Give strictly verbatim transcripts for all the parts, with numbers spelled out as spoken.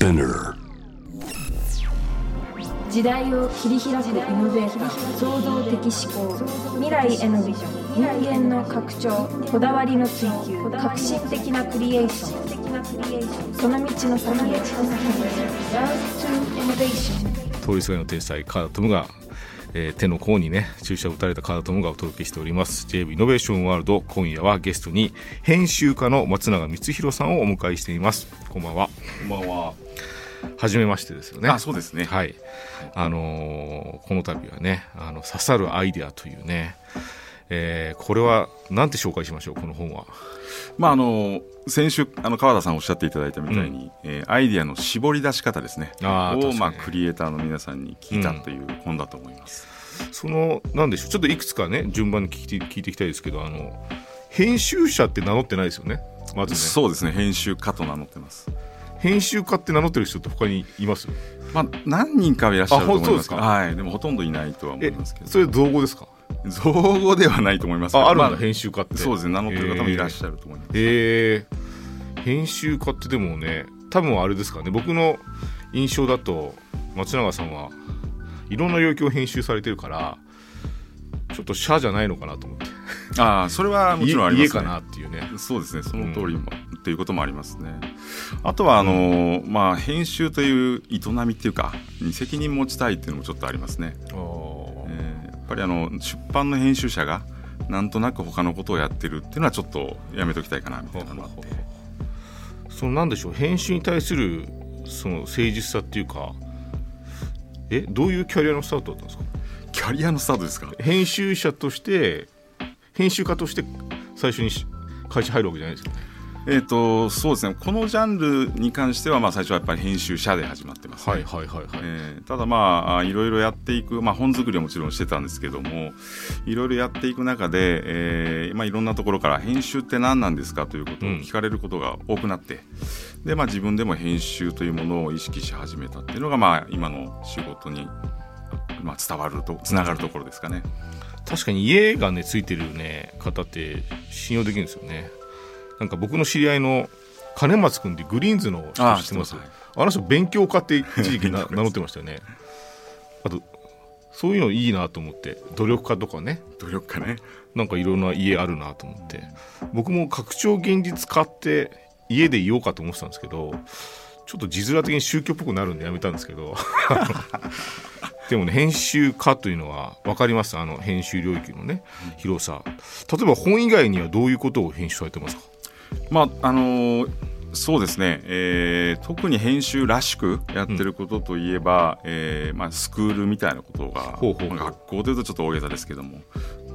Spinner。 時代を切り開くイノベーター、創造的思考、未来へのビジョン、人間の拡張、こだわりの追求、革新的なクリエーション、その道の先へ。 LoveToEnnovation。 通りすがりの天才カートムが、えー、手の甲にね注射を打たれたカートムがお届けしております ジェイウェーブ イノベーションワールド。今夜はゲストに編集家の松永光弘さんをお迎えしています。こんばんは。こんばんは。初めましてですよね。あ、そうですね。はい。あのー、この度はね、あの刺さるアイデアというね、えー、これはなんて紹介しましょう、この本は。まああの先週あの川田さんおっしゃっていただいたみたいに、うん、えー、アイディアの絞り出し方ですねを、まあ、クリエイターの皆さんに聞いたという本だと思います、うん、そのなんでしょう、ちょっといくつかね順番に聞いて、聞いていきたいですけど、あの編集者って名乗ってないですよね、まずね。そうですね、編集家と名乗ってます。編集家って名乗ってる人って他にいます？まあ、何人かいらっしゃると思いますか。はい、でもほとんどいないとは思いますけど。それ造語ですか？造語ではないと思いますけど。あ、あるんだ、まあ、編集家って。そうですね、名乗ってる方もいらっしゃると思います。えー、編集家ってでもね、多分あれですかね、僕の印象だと松永さんはいろんな領域を編集されてるからちょっと社じゃないのかなと思って。あ、それはもちろんありますね。家かなっていうね。そうですね、その通りも、うん、っていうこともありますね。あとはあの、うん、まあ、編集という営みっていうかに責任持ちたいっていうのもちょっとありますね。あ、えー、やっぱりあの出版の編集者がなんとなく他のことをやってるっていうのはちょっとやめときたいかなみたいなのがあって、そのなんでしょう、編集に対するその誠実さっていうか、えどういうキャリアのスタートだったんですか？キャリアのスタートですか？編集者として編集家として最初に会社入るわけじゃないですか？えーと、そうですね、このジャンルに関しては、まあ、最初はやっぱり編集者で始まってますね。はいはいはいはい。えー、ただまあいろいろやっていく、まあ、本作りはもちろんしてたんですけども、いろいろやっていく中で、えーまあ、いろんなところから編集って何なんですかということを聞かれることが多くなって、うん、でまあ、自分でも編集というものを意識し始めたっていうのが、まあ、今の仕事に、まあ、伝わるとつながるところですかね。確かに家がねついてるね方って信用できるんですよね。なんか僕の知り合いの金松君でグリーンズの人してます。 あ, あの人勉強家って一時期名乗ってましたよね。あとそういうのいいなと思って、努力家とかね、努力家ね、なんかいろんな家あるなと思って、僕も拡張現実家って家でいようかと思ってたんですけど、ちょっと字面的に宗教っぽくなるんでやめたんですけどでもね、編集家というのは分かります。あの編集領域のね広さ。例えば本以外にはどういうことを編集されてますか？まああのー、そうですね、えー、特に編集らしくやってることといえば、うん、えーまあ、スクールみたいなことが、ほうほうほう、学校というとちょっと大げさですけども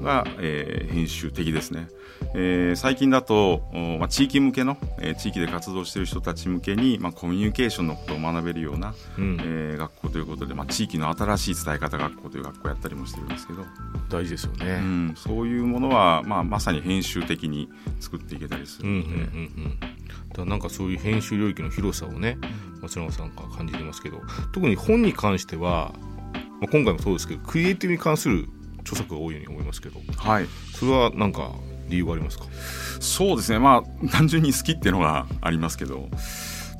が、えー、編集的ですね。えー、最近だと、まあ、地域向けの、えー、地域で活動している人たち向けに、まあ、コミュニケーションのことを学べるような、うん、えー、学校ということで、まあ、地域の新しい伝え方学校という学校をやったりもしてるんですけど、大事ですよね、うん、そういうものは、まあ、まさに編集的に作っていけたりするので、うんうんうんうん、だなんかそういう編集領域の広さをね、松永さんから感じてますけど、特に本に関しては、まあ、今回もそうですけどクリエイティブに関する著作が多いように思いますけど、はい、それは何か理由がありますか？そうですね、まあ単純に好きっていうのがありますけど、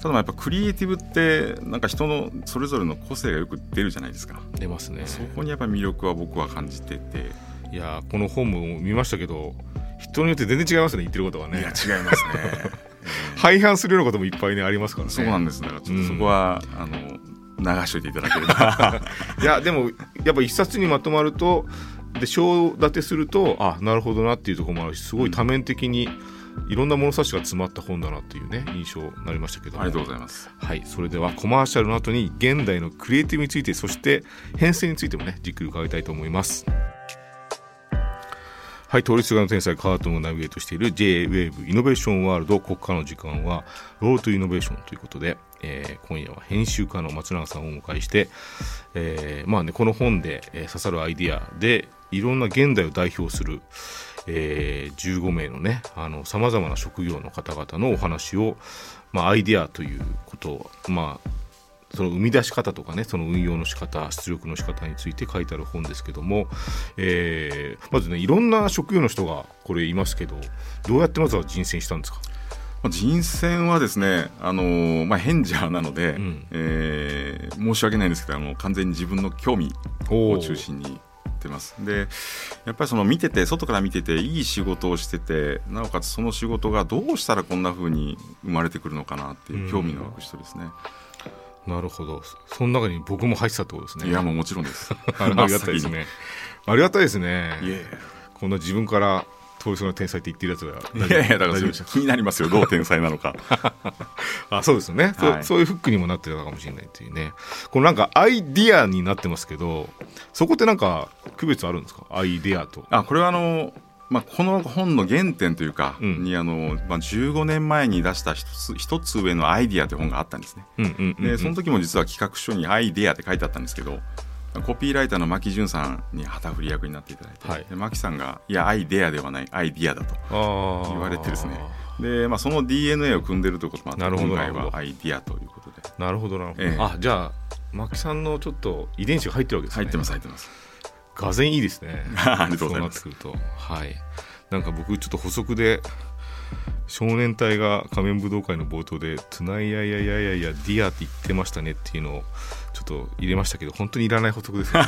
ただやっぱクリエイティブってなんか人のそれぞれの個性がよく出るじゃないですか。出ますね。そこにやっぱり魅力は僕は感じてて、いやこの本も見ましたけど人によって全然違いますね、言ってることはね。いや違いますね廃反するようなこともいっぱいねありますからね。そうなんです、だからちょっとそこは、うん、あの流しといていただければいやでもやっぱ一冊にまとまるとで章立てすると、あなるほどなっていうところもあるし、すごい多面的にいろんな物差しが詰まった本だなっていうね印象になりましたけども、ありがとうございます、はい、それではコマーシャルの後に現代のクリエイティブについて、そして編成についてもねじっくり伺いたいと思います。はい、通りすがりの天才カートムがナビゲートしている ジェイウェーブ イノベーションワールド、ここからの時間はロールトイノベーションということで、えー、今夜は編集家の松永さんをお迎えして、えーまあね、この本で、えー、刺さるアイディアでいろんな現代を代表する、えー、じゅうごめいのねさまざまな職業の方々のお話を、まあ、アイディアということを、まあその生み出し方とかね、その運用の仕方、出力の仕方について書いてある本ですけども、えー、まずねいろんな職業の人がこれいますけど、どうやってまずは人選したんですか？人選はですね、あのーまあ、ヘンジャーなので、うん、えー、申し訳ないんですけど、あの完全に自分の興味を中心にってます。でやっぱりその見てて、外から見てていい仕事をしてて、なおかつその仕事がどうしたらこんな風に生まれてくるのかなっていう興味が湧く人ですね。なるほど。その中に僕も入ってたってことですね。いやもうもちろんですありがたいですねありがたいですね、yeah. こんな自分から通りそうな天才って言ってるやつが大丈夫。いやいや、だから気になりますよどう天才なのかあ、そうですよね、はい、そ, そういうフックにもなってたかもしれないっていうね。このなんかアイディアになってますけど、そこってなんか区別あるんですか、アイディアと。あ、これはあの、まあ、この本の原点というかに、うん、あのまあ、じゅうごねんまえに出した一 つ, 一つ上のアイディアという本があったんですね、うんうんうんうん、でその時も実は企画書にアイディアって書いてあったんですけど、コピーライターの牧潤さんに旗振り役になっていただいて、はい、で牧さんがいやアイデアではないアイディアだと言われてですね、で、まあ、その ディーエヌエー を組んでるということもあって、今回はアイディアということで。なるほどなるほど、ええ、あ、じゃあ牧さんのちょっと遺伝子が入ってるわけですね。入ってます入ってます。がぜんいいですねありがとうございます。そうなってくると、はい、なんか僕ちょっと補足で、少年隊が仮面武道会の冒頭でつないやいやいやいやいやディアって言ってましたねっていうのをちょっと入れましたけど、本当にいらない補足ですね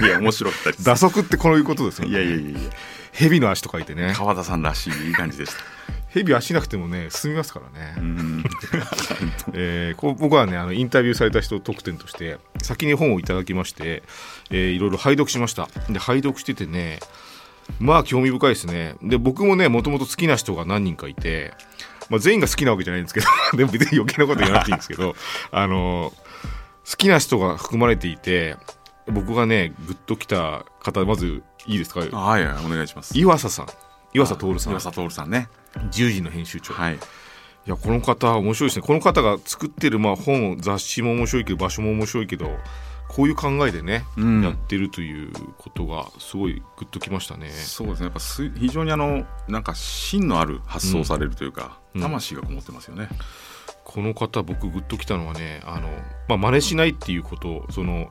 いやいや面白かったです。打足ってこういうことですよね。いやいやいやいや、蛇の足と書いてね、川田さんらしいいい感じでした蛇足なくてもね進みますからねうん、えー、こう僕はね、あのインタビューされた人特典として先に本をいただきまして、えー、いろいろ拝読しました。で拝読しててね、まあ興味深いですね。で僕もね、もともと好きな人が何人かいて、まあ、全員が好きなわけじゃないんですけどでも別に余計なこと言わなくていいんですけどあの好きな人が含まれていて、僕がねグッときた方、まずいいですか。はい、はい、お願いします。岩佐さん、岩佐徹さん、岩佐徹さんね、じゅうじの編集長、はい、いやこの方面白いですね。この方が作ってる、まあ、本、雑誌も面白いけど場所も面白いけど、こういう考えでね、うん、やってるということがすごいグッときましたね。そうですね、やっぱ非常にあのなんか芯のある発想されるというか、うん、魂がこもってますよね、うん。この方僕グッときたのはね、あの、まあ、真似しないっていうこと、うん、その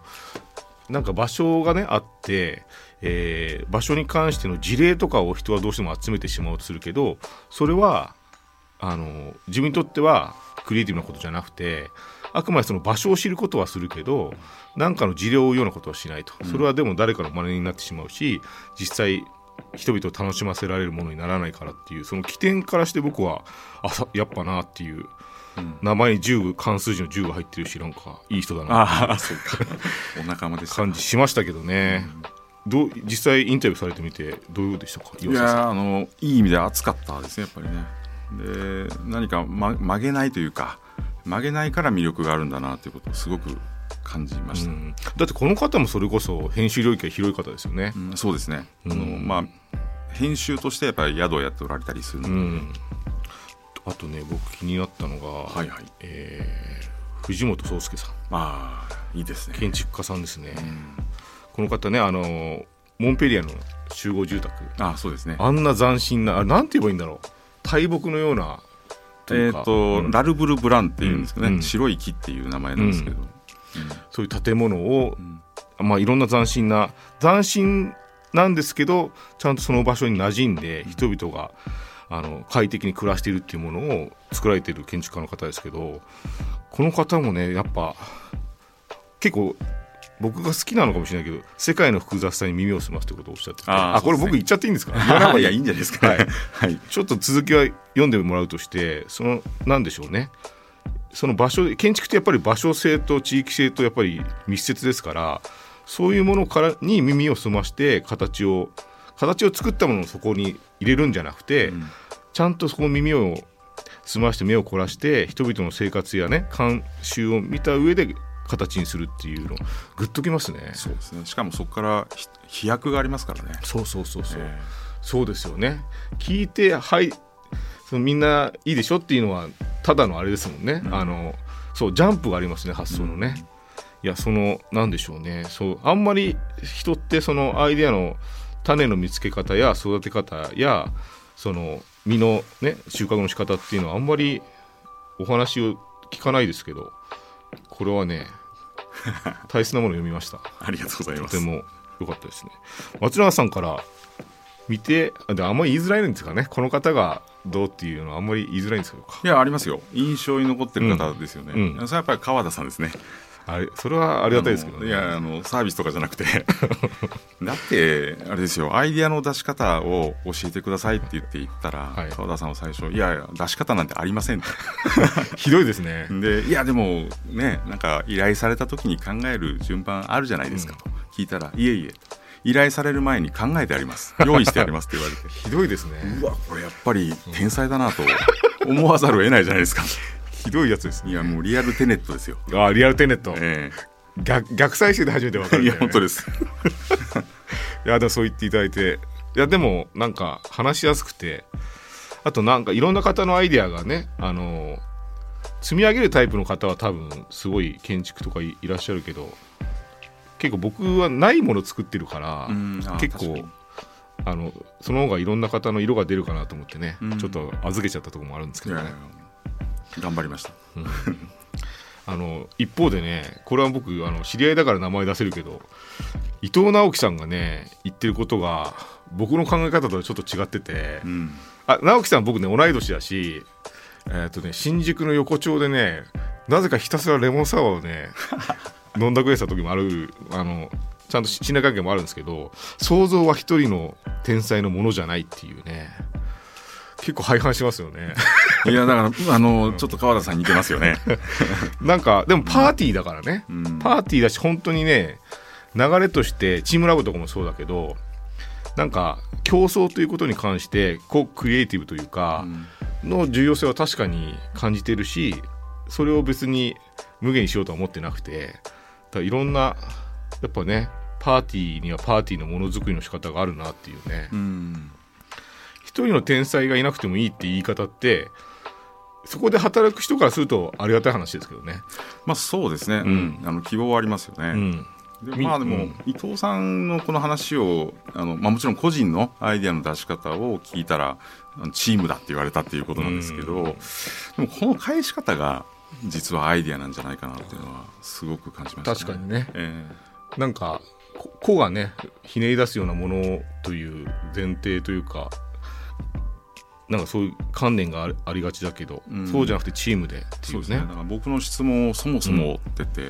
なんか場所がねあって、えー、場所に関しての事例とかを人はどうしても集めてしまうとするけど、それはあの自分にとってはクリエイティブなことじゃなくて、あくまでその場所を知ることはするけど、何かの事例を追うようなことはしないと。それはでも誰かの真似になってしまうし、実際人々を楽しませられるものにならないからっていう、その起点からして僕はあやっぱなっていう、うん、名前にじゅう漢数字のじゅうが入ってるし、なんかいい人だなっていうお仲間でした感じしましたけどね、うん。どう実際インタビューされてみてどうでしたか。いや、あのいい意味で熱かったですね、やっぱりね。で何か、ま、曲げないというか、曲げないから魅力があるんだなということをすごく感じました、うん、だってこの方もそれこそ編集領域が広い方ですよね、うん、そうですね、うん、あのまあ、編集としてやっぱり宿をやっておられたりするので、うん、あとね僕気になったのが、はいはい、えー、藤本壮介さん、あー、いいですね、建築家さんですね、うん、この方ね、あのモンペリアの集合住宅、あ、そうですね、あんな斬新な、あれなんて言えばいいんだろう、大木のような、えーとうん、ラルブルブランっていうんですけどね、うん、白い木っていう名前なんですけど、うんうん、そういう建物を、うん、まあ、いろんな斬新な斬新なんですけど、ちゃんとその場所に馴染んで人々が、うん、あの快適に暮らしているっていうものを作られている建築家の方ですけど、この方もねやっぱ結構僕が好きなのかもしれないけど、世界の複雑さに耳を澄ますということをおっしゃってて、あ、これ僕言っちゃっていいんですかいやいいんじゃないですか、はいはい、ちょっと続きは読んでもらうとして、そのなんでしょうね、その場所、建築ってやっぱり場所性と地域性とやっぱり密接ですから、そういうものからに耳を澄まして、形を形を作ったものをそこに入れるんじゃなくて、うん、ちゃんとそこの耳を澄まして目を凝らして人々の生活やね慣習を見た上で形にするっていうの、グッときますね。そうですね。しかもそこから飛躍がありますからね。そうそうそうそう。えー、そうですよね。聞いて、はい、そのみんないいでしょっていうのはただのあれですもんね。うん、あのそうジャンプがありますね、発想のね。うん、いやそのなんでしょうね。そうあんまり人ってそのアイデアの種の見つけ方や育て方やその実のね収穫の仕方っていうのはあんまりお話を聞かないですけど。これはね大切なものを読みましたありがとうございます。とても良かったですね。松永さんから見て、であんまり言いづらいんですかね、この方がどうっていうのはあんまり言いづらいんですか。いやありますよ、印象に残ってる方ですよね、うんうん、それはやっぱり川田さんですね。あれそれはありがたいですけどね。いやあのサービスとかじゃなくてだってあれですよ、アイデアの出し方を教えてくださいって言って言ったら、はい、川田さんは最初いやいや出し方なんてありませんひどいですね。でいやでもね、なんか依頼された時に考える順番あるじゃないですかと、うん、聞いたらいえいえ依頼される前に考えてあります用意してありますって言われてひどいですね。うわこれやっぱり天才だなと思わざるを得ないじゃないですかひどいやつですね。いやもうリアルテネットですよ。ああリアルテネット、えー、逆, 逆再生で初めて分かるんだよね。いや本当ですいやでもそう言っていただいて、いやでもなんか話しやすくて、あとなんかいろんな方のアイデアがね、あの積み上げるタイプの方は多分すごい建築とか い, いらっしゃるけど、結構僕はないもの作ってるから、うん、結構あのその方がいろんな方の色が出るかなと思ってね、うん、ちょっと預けちゃったところもあるんですけどね。いやいや頑張りました、うん、あの一方でね、これは僕あの知り合いだから名前出せるけど、伊藤直樹さんがね言ってることが僕の考え方とはちょっと違ってて、うん、あ直樹さん僕ね同い年だし、えーとね、新宿の横丁でねなぜかひたすらレモンサワーをね飲んだくれた時もある、あのちゃんと信頼関係もあるんですけど、想像は一人の天才のものじゃないっていうね、結構廃反しますよねいやだからあの、うん、ちょっと川田さん似てますよねなんかでもパーティーだからね、うん、パーティーだし本当にね流れとしてチームラボとかもそうだけど、なんか競争ということに関してこうクリエイティブというかの重要性は確かに感じてるし、それを別に無限にしようとは思ってなくて、だいろんなやっぱねパーティーにはパーティーのものづくりの仕方があるなっていうね、うん、一人の天才がいなくてもいいって言い方ってそこで働く人からするとありがたい話ですけどね。まあそうですね、うん、あの希望はありますよね、うん、でまあでも、うん、伊藤さんのこの話をあの、まあ、もちろん個人のアイデアの出し方を聞いたらチームだって言われたっていうことなんですけど、うん、でもこの返し方が実はアイデアなんじゃないかなっていうのはすごく感じましたね。確かにね、えー、なんか子がねひねり出すようなものという前提というか、なんかそういう観念がありがちだけど、うん、そうじゃなくてチームでっていうね。そうですね。だから僕の質問をそもそもって言って、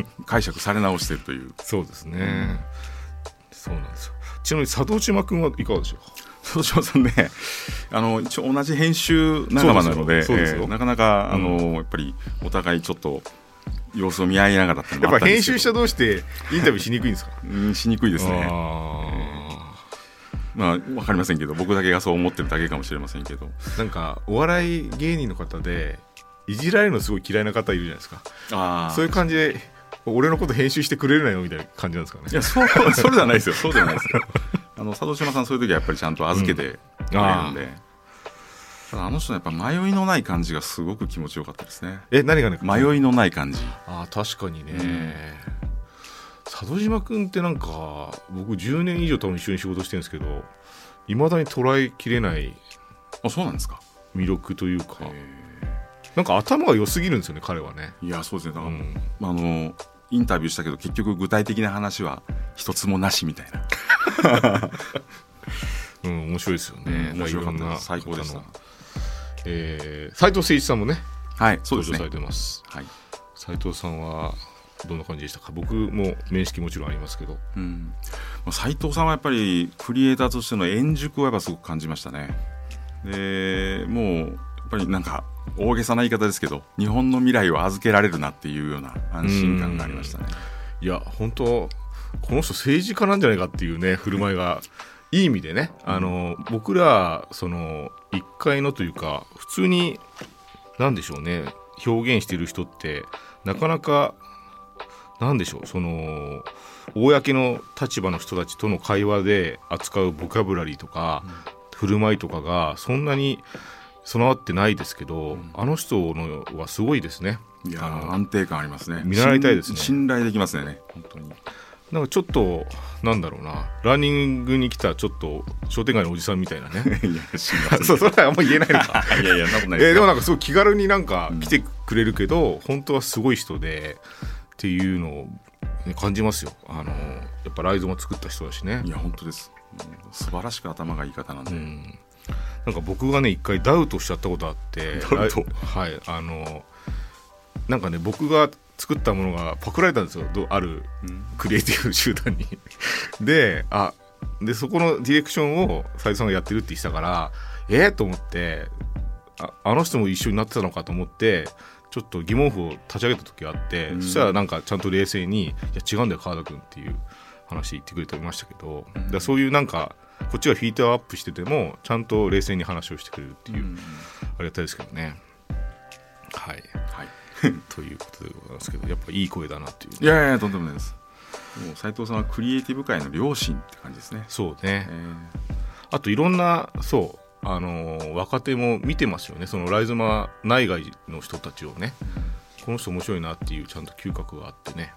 うん、解釈され直してるという。そうですね、うん、そうなんですよ。ちなみに佐藤島君はいかがでしょうか。佐藤島さんね、あの一応同じ編集仲間なので、そうですよ、えー、なかなかあの、うん、やっぱりお互いちょっと様子を見合いながらってのもあったんですけど、やっぱ編集者同士でインタビューしにくいんですかしにくいですね。あまあ、分かりませんけど、僕だけがそう思ってるだけかもしれませんけど、なんかお笑い芸人の方でいじられるのすごい嫌いな方いるじゃないですか。あそういう感じで俺のこと編集してくれるなよみたいな感じなんですかね。いや そ, うそれじゃないですよそうじゃないですよあの佐藤島さんそういう時はやっぱりちゃんと預けてくれるんで、うん、あ, ただあの人のやっぱ迷いのない感じがすごく気持ちよかったですね。え何がね迷いのない感じ。あ確かにね、うん佐渡島くんってなんか僕じゅうねん以上多分一緒に仕事してるんですけど、いまだに捉えきれない魅力というか、なんか頭が良すぎるんですよね彼はね。いやそうですね、だから、うん、あのインタビューしたけど結局具体的な話は一つもなしみたいな、うん、面白いですよね、うん、面白かったです。最高でした、えー、斉藤誠一さんもね、はい、そうですね、登場されてます、はい、斉藤さんはどんな感じでしたか。僕も面識もちろんありますけど、うん、斉藤さんはやっぱりクリエイターとしての円熟をやっぱすごく感じましたね。でもうやっぱりなんか大げさな言い方ですけど、日本の未来を預けられるなっていうような安心感がありましたね。いや本当この人政治家なんじゃないかっていうね振る舞いがいい意味でね、あの僕らそのいっかいのというか普通に何でしょうね表現してる人ってなかなかなんでしょう、その公の立場の人たちとの会話で扱うボキャブラリーとか、うん、振る舞いとかがそんなに備わってないですけど、うん、あの人のはすごいですね。いやあの安定感ありますね。見習いたいですね。信頼できますね本当に。なんかちょっとなんだろうな、ランニングに来たちょっと商店街のおじさんみたいなねいやしますねそうそれはあんま言えないのかいやいやなんもないです、えー、でもなんかすごい気軽になんか来てくれるけど、うん、本当はすごい人でっていうのを感じますよ。あのやっぱライズも作った人だしね。いや本当です。素晴らしく頭がいい方なんで、うん、なんか僕がね一回ダウトしちゃったことあって、ダウト、はい、あのなんかね僕が作ったものがパクられたんですよ、あるクリエイティブ集団にで、あでそこのディレクションを斉藤さんがやってるって言ってたから、えーと思って、 あ, あの人も一緒になってたのかと思ってちょっと疑問符を立ち上げた時があって、うん、そしたらなんかちゃんと冷静に、いや違うんだよ川田君っていう話言ってくれておりましたけど、うん、だそういうなんかこっちがフィーターアップしててもちゃんと冷静に話をしてくれるっていう、うん、ありがたいですけどね、はい、はいということでございますけど、やっぱいい声だなっていう、ね、いやいやとんでもないです。もう斉藤さんはクリエイティブ界の良心って感じですね。そうね、えー、あといろんなそう、あのー、若手も見てますよね、そのライズマ内外の人たちをね、この人面白いなっていうちゃんと嗅覚があってね、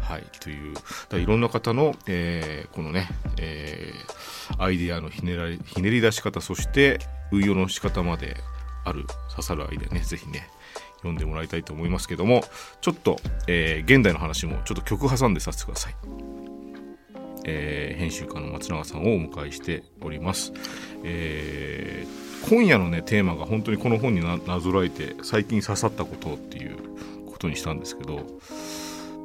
はい、というだいろんな方の、えー、このね、えー、アイデアのひねら、ひねり出し方、そして運用の仕方まである刺さるアイデアね、ぜひね読んでもらいたいと思いますけども、ちょっと、えー、現代の話もちょっと曲挟んでさせてください、えー、編集家の松永さんをお迎えしております、えー、今夜のねテーマが本当にこの本にななぞらえて最近刺さったことっていうことにしたんですけど、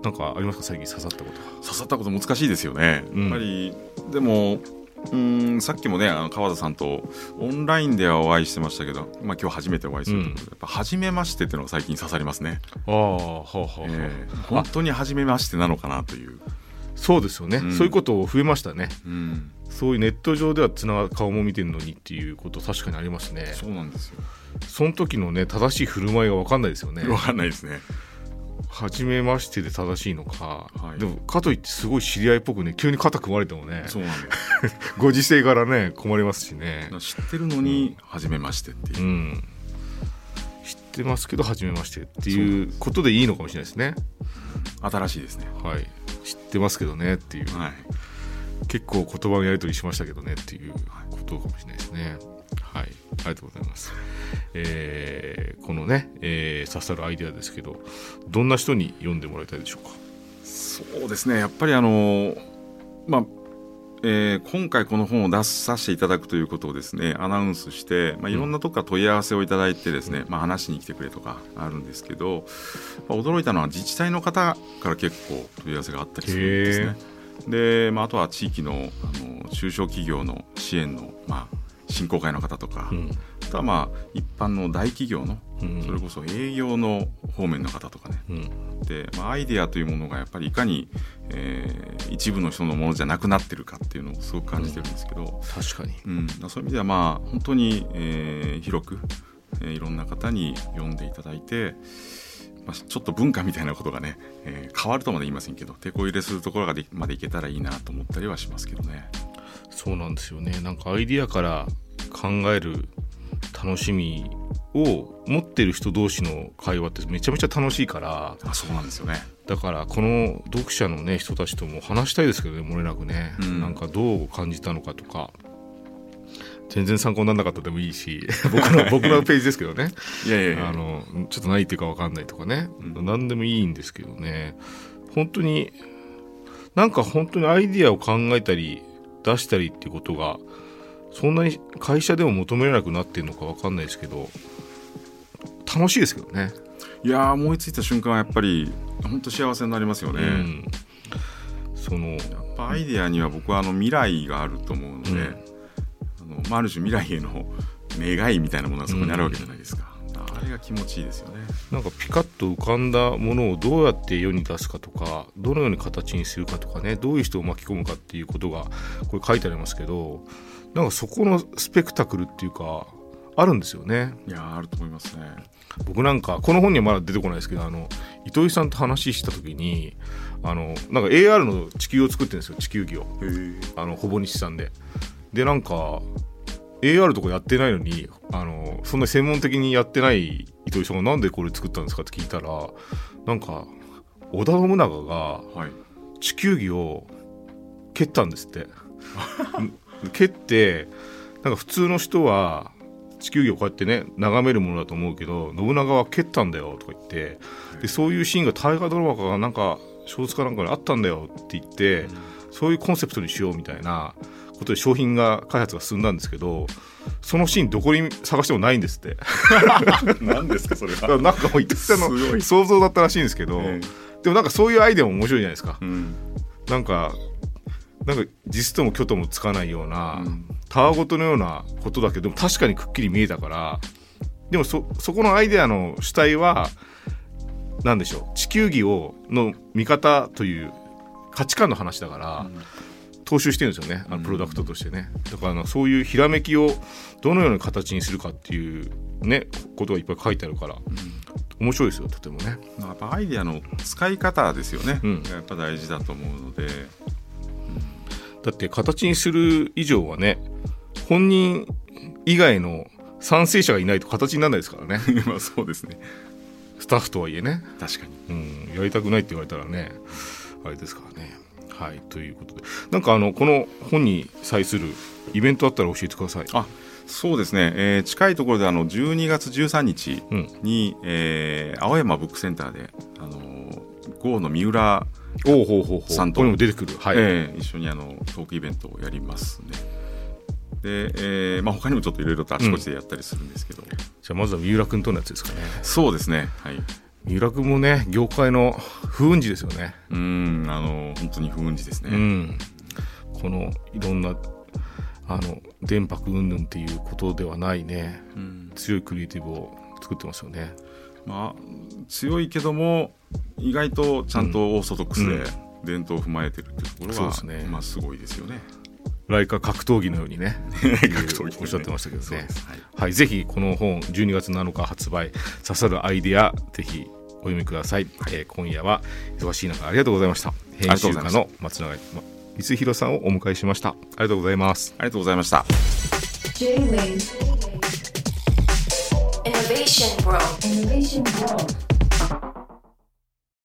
なんかありますか最近刺さったこと。刺さったこと難しいですよね、うん、やっぱりでもうーんさっきもねあの川田さんとオンラインではお会いしてましたけど、まあ、今日初めてお会いするということで、うん、やっぱ初めましてっていうのが最近刺さりますね。ああ、はあはあ、えー、本当に初めましてなのかなという。そうですよね、うん、そういうこと増えましたね、うん、そういうネット上ではつながる顔も見てるのにっていうこと確かにありますね。そうなんですよ。その時のね正しい振る舞いが分かんないですよね。分かんないですね。初めましてで正しいのか、はい、でもかといってすごい知り合いっぽくね急に肩組まれてもね、そうなんご時世からね困りますしね。知ってるのに初めましてっていう、うん、知ってますけど初めましてっていうことでいいのかもしれないですね。新しいですね、はい、知ってますけどねっていう、はい、結構言葉のやり取りしましたけどねっていうことかもしれないですね、はい、ありがとうございます、えー、このね、えー、刺さるアイデアですけど、どんな人に読んでもらいたいでしょうか。そうですね、やっぱりあのーまあえー、今回この本を出させていただくということをですねアナウンスして、まあ、いろんなとこから問い合わせをいただいてですね、うんまあ、話しに来てくれとかあるんですけど、まあ、驚いたのは自治体の方から結構問い合わせがあったりするんですね。で、まあ、あとは地域の、あのー、中小企業の支援のまあ振興会の方とか、うん、あとはまあ一般の大企業の、うん、それこそ営業の方面の方とかね、うん、で、まあ、アイデアというものがやっぱりいかに、えー、一部の人のものじゃなくなってるかっていうのをすごく感じてるんですけど、うん、確かに、うん、そういう意味ではまあ本当に、えー、広く、えー、いろんな方に読んでいただいて、まあ、ちょっと文化みたいなことがね、えー、変わるとまで言いませんけど手こ入れするところがでまでいけたらいいなと思ったりはしますけどね。そうなんですよね。なんかアイディアから考える楽しみを持ってる人同士の会話ってめちゃめちゃ楽しいから。あ、そうなんですよね。だからこの読者の、ね、人たちとも話したいですけどね、漏れなくね、うん、なんかどう感じたのかとか全然参考にならなかったでもいいし僕の、僕のページですけどねいやいやいや、あのちょっと何言ってるか分かんないとかね、うん、何でもいいんですけどね、本当になんか本当にアイディアを考えたり出したりっていうことがそんなに会社でも求められなくなってるのか分かんないですけど楽しいですけどね。いやー、思いついた瞬間はやっぱり本当幸せになりますよね、うん、そのやっぱアイデアには僕はあの未来があると思うので、うん、あの、まあ、ある種未来への願いみたいなものがそこにあるわけじゃないですか、うん、あれが気持ちいいですよね。なんかピカッと浮かんだものをどうやって世に出すかとかどのように形にするかとかね、どういう人を巻き込むかっていうことがこれ書いてありますけど、なんかそこのスペクタクルっていうかあるんですよね。いや、あると思いますね。僕なんかこの本にはまだ出てこないですけど、あの糸井さんと話した時にあのなんか エーアール の地球を作ってるんですよ、地球儀を、あのほぼ西さんででなんか エーアール とかやってないのにあのそんな専門的にやってない糸井さんがなんでこれ作ったんですかって聞いたら、なんか織田信長が地球儀を蹴ったんですって蹴ってなんか普通の人は地球儀をこうやってね眺めるものだと思うけど信長は蹴ったんだよとか言って、でそういうシーンが大河ドラマかなんか小説かなんかにあったんだよって言って、そういうコンセプトにしようみたいなことで商品が開発が進んだんですけど、そのシーンどこに探してもないんですって何ですかそれはなんかもう言ってたの想像だったらしいんですけど、えー、でもなんかそういうアイデアも面白いじゃないですか、うん、なんかなんか実とも虚ともつかないような、うん、たわごとのようなことだけど、でも確かにくっきり見えたから、でも そ, そこのアイデアの主体は何でしょう、地球儀をの見方という価値観の話だから、うん、踏襲してるんですよね、あのプロダクトとしてね、うん、だからな、そういうひらめきをどのような形にするかっていう、ね、ことがいっぱい書いてあるから、うん、面白いですよとてもね。やっぱアイデアの使い方ですよね、うん、やっぱ大事だと思うので、うん、だって形にする以上はね、本人以外の賛成者がいないと形にならないですからねまあそうですね、スタッフとはいえね、確かに、うん、やりたくないって言われたらねあれですからね。はい、ということで、なんかあのこの本に際するイベントあったら教えてください。あ、そうですね、えー、近いところであのじゅうにがつじゅうさんにちに、うん、えー、青山ブックセンターで、あのー、ゴーの三浦さんとも出てくる、はい、えー、一緒にあのトークイベントをやりますね。で、えーまあ、他にもちょっといろいろとあちこちでやったりするんですけど、うん、じゃあまずは三浦君とのやつですかね。そうですね、はい、三浦君もね、業界の風雲児ですよね。うん、あの本当に風雲児ですね、うん、このいろんなあの電白云々っていうことではないね、うん、強いクリエイティブを作ってますよね、まあ、強いけども意外とちゃんとオーソドックスで伝統を踏まえてるっていうところは、うんうん、 す, ね、まあ、すごいですよね。ライカ格闘技のようにね格闘技おっしゃってましたけどね、はいはい、ぜひこの本じゅうにがつなのか発売、刺さるアイデアぜひお読みください、はい、えー、今夜は忙しい中ありがとうございました。編集家の松永光弘さんをお迎えしました。ありがとうございます。ありがとうございました。 J-ウェイブ Innovation World